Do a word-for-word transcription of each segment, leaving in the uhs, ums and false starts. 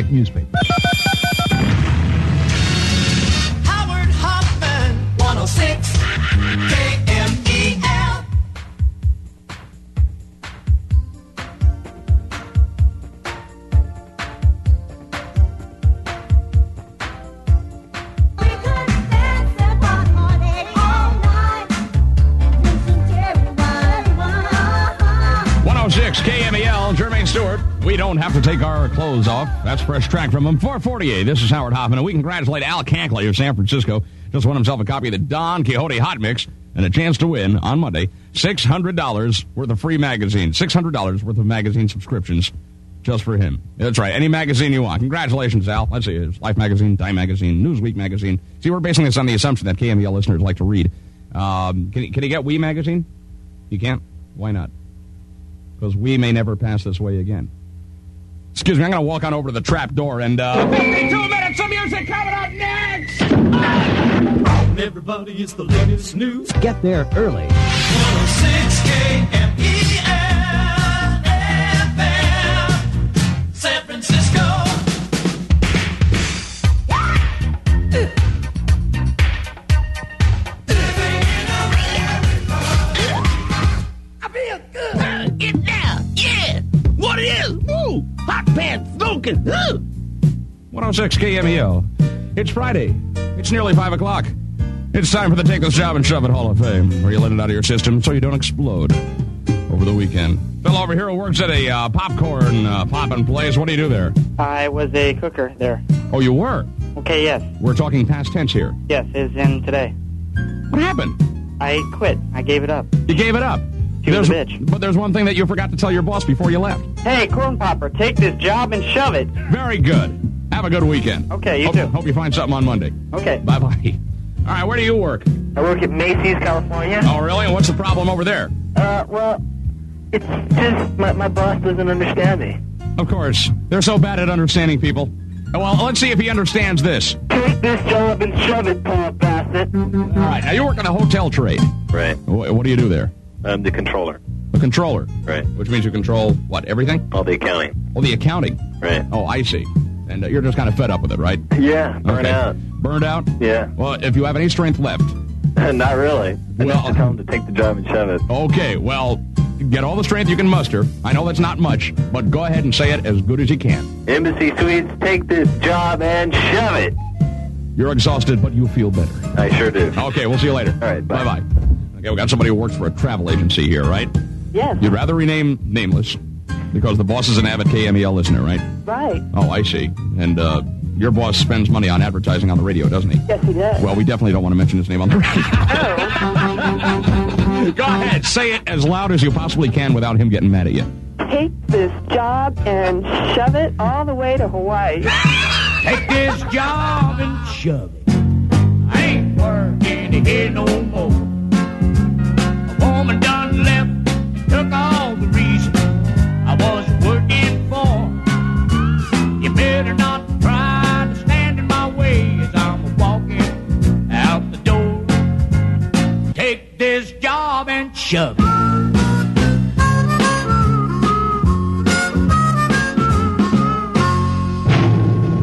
check newspapers. Howard Hoffman, one oh six K M E L. one oh six K M E L, Jermaine Stewart. We don't have to take our clothes off. That's fresh track from him. four forty-eight, this is Howard Hoffman, and we congratulate Al Canclay of San Francisco. Just won himself a copy of the Don Quixote Hot Mix and a chance to win, on Monday, six hundred dollars worth of free magazine. six hundred dollars worth of magazine subscriptions just for him. That's right, any magazine you want. Congratulations, Al. Let's see, it's Life Magazine, Time Magazine, Newsweek Magazine. See, we're basing this on the assumption that K M E L listeners like to read. Um, can, can he get We Magazine? You can't? Why not? Because we may never pass this way again. Excuse me, I'm going to walk on over to the trap door and, uh... fifty-two minutes of music coming up next! Ah! Everybody, it's the latest news. Get there early. one oh six K M E L F M, San Francisco. Ah! Hot pants, smoking. one oh six K M E L. It's Friday. It's nearly five o'clock. It's time for the Take This Job and Shove It Hall of Fame, where you let it out of your system so you don't explode over the weekend. Fellow over here who works at a uh, popcorn uh, poppin' place. What do you do there? I was a cooker there. Oh, you were? Okay, yes. We're talking past tense here. Yes, as in today. What happened? I quit. I gave it up. You gave it up? There's, bitch. But there's one thing that you forgot to tell your boss before you left. Hey, corn popper, take this job and shove it. Very good. Have a good weekend. Okay, you hope, too. Hope you find something on Monday. Okay. Bye-bye. All right, where do you work? I work at Macy's, California. Oh, really? And what's the problem over there? Uh, well, it's just my, my boss doesn't understand me. Of course. They're so bad at understanding people. Well, let's see if he understands this. Take this job and shove it, Paul Bassett. All right, now you work in a hotel trade. Right. What, what do you do there? I'm the controller. The controller? Right. Which means you control, what, everything? All the accounting. Oh, the accounting? Right. Oh, I see. And uh, you're just kind of fed up with it, right? Yeah, burned okay. out. Burned out? Yeah. Well, if you have any strength left. Not really. I well, just tell them to take the job and shove it. Okay, well, get all the strength you can muster. I know that's not much, but go ahead and say it as good as you can. Embassy Suites, take this job and shove it. You're exhausted, but you feel better. I sure do. Okay, we'll see you later. All right, bye. Bye-bye. Okay, we got somebody who works for a travel agency here, right? Yes. You'd rather rename Nameless because the boss is an avid K M E L listener, right? Right. Oh, I see. And uh, your boss spends money on advertising on the radio, doesn't he? Yes, he does. Well, we definitely don't want to mention his name on the radio. Oh. Go ahead. Say it as loud as you possibly can without him getting mad at you. Take this job and shove it all the way to Hawaii. Take this job and shove it. I ain't working here no more. Woman done left, took all the reason I was working for. You better not try to stand in my way as I'm walking out the door. Take this job and shove it.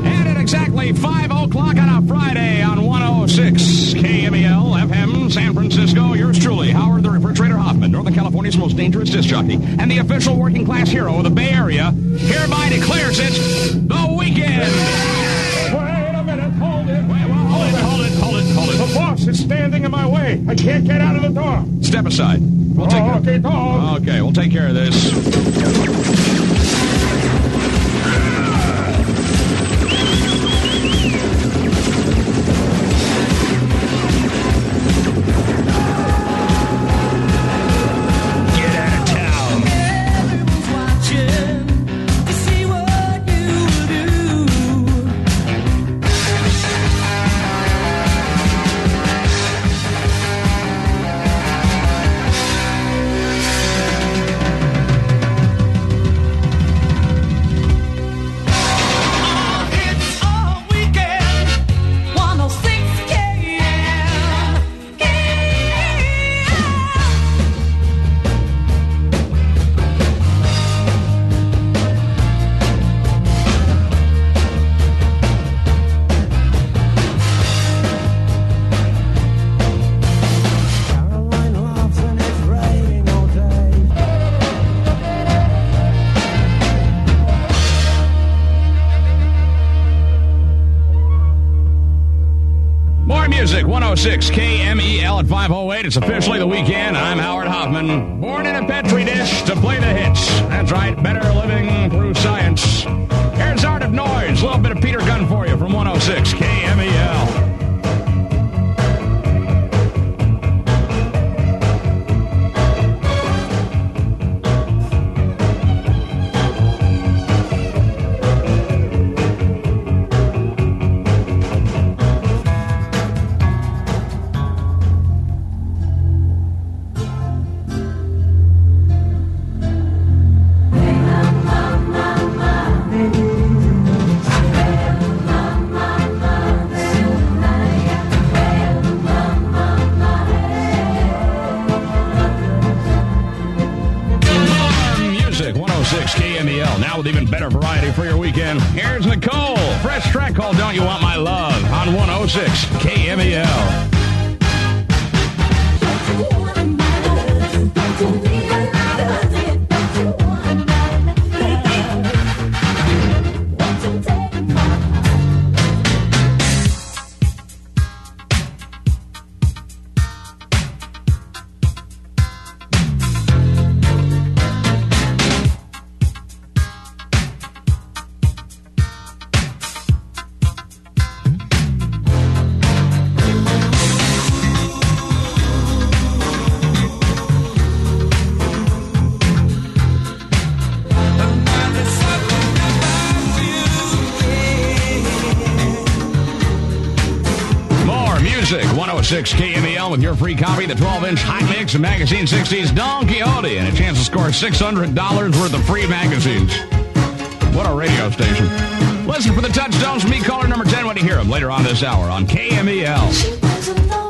And at exactly five o'clock on a Friday on one oh six K M E L F M San Francisco, yours truly, Howard the Refrigerator Hoffman, Northern California's most dangerous disc jockey, and the official working class hero of the Bay Area, hereby declares it the weekend. Wait a minute, hold it. Wait, well, hold, hold it, hold it, hold it, hold it. The boss is standing in my way. I can't get out of the door. Step aside. We'll take oh, okay, dog. Okay, we'll take care of this. music, one oh six K M E L at five oh eight. It's officially the weekend. I'm Howard Hoffman, born in a Petri dish to play the hits. That's right, better living through science. Here's Art of Noise, a little bit of Peter Gunn for you from one oh six K M E L. Now with even better variety for your weekend, here's Nicole. Fresh track called Don't You Want My Love on one oh six K M E L. one oh six K M E L with your free copy, the twelve-inch Hot Mix and Magazine sixty's Don Quixote, and a chance to score six hundred dollars worth of free magazines. What a radio station. Listen for the touchdowns from me, caller number ten, when you hear them later on this hour on K M E L.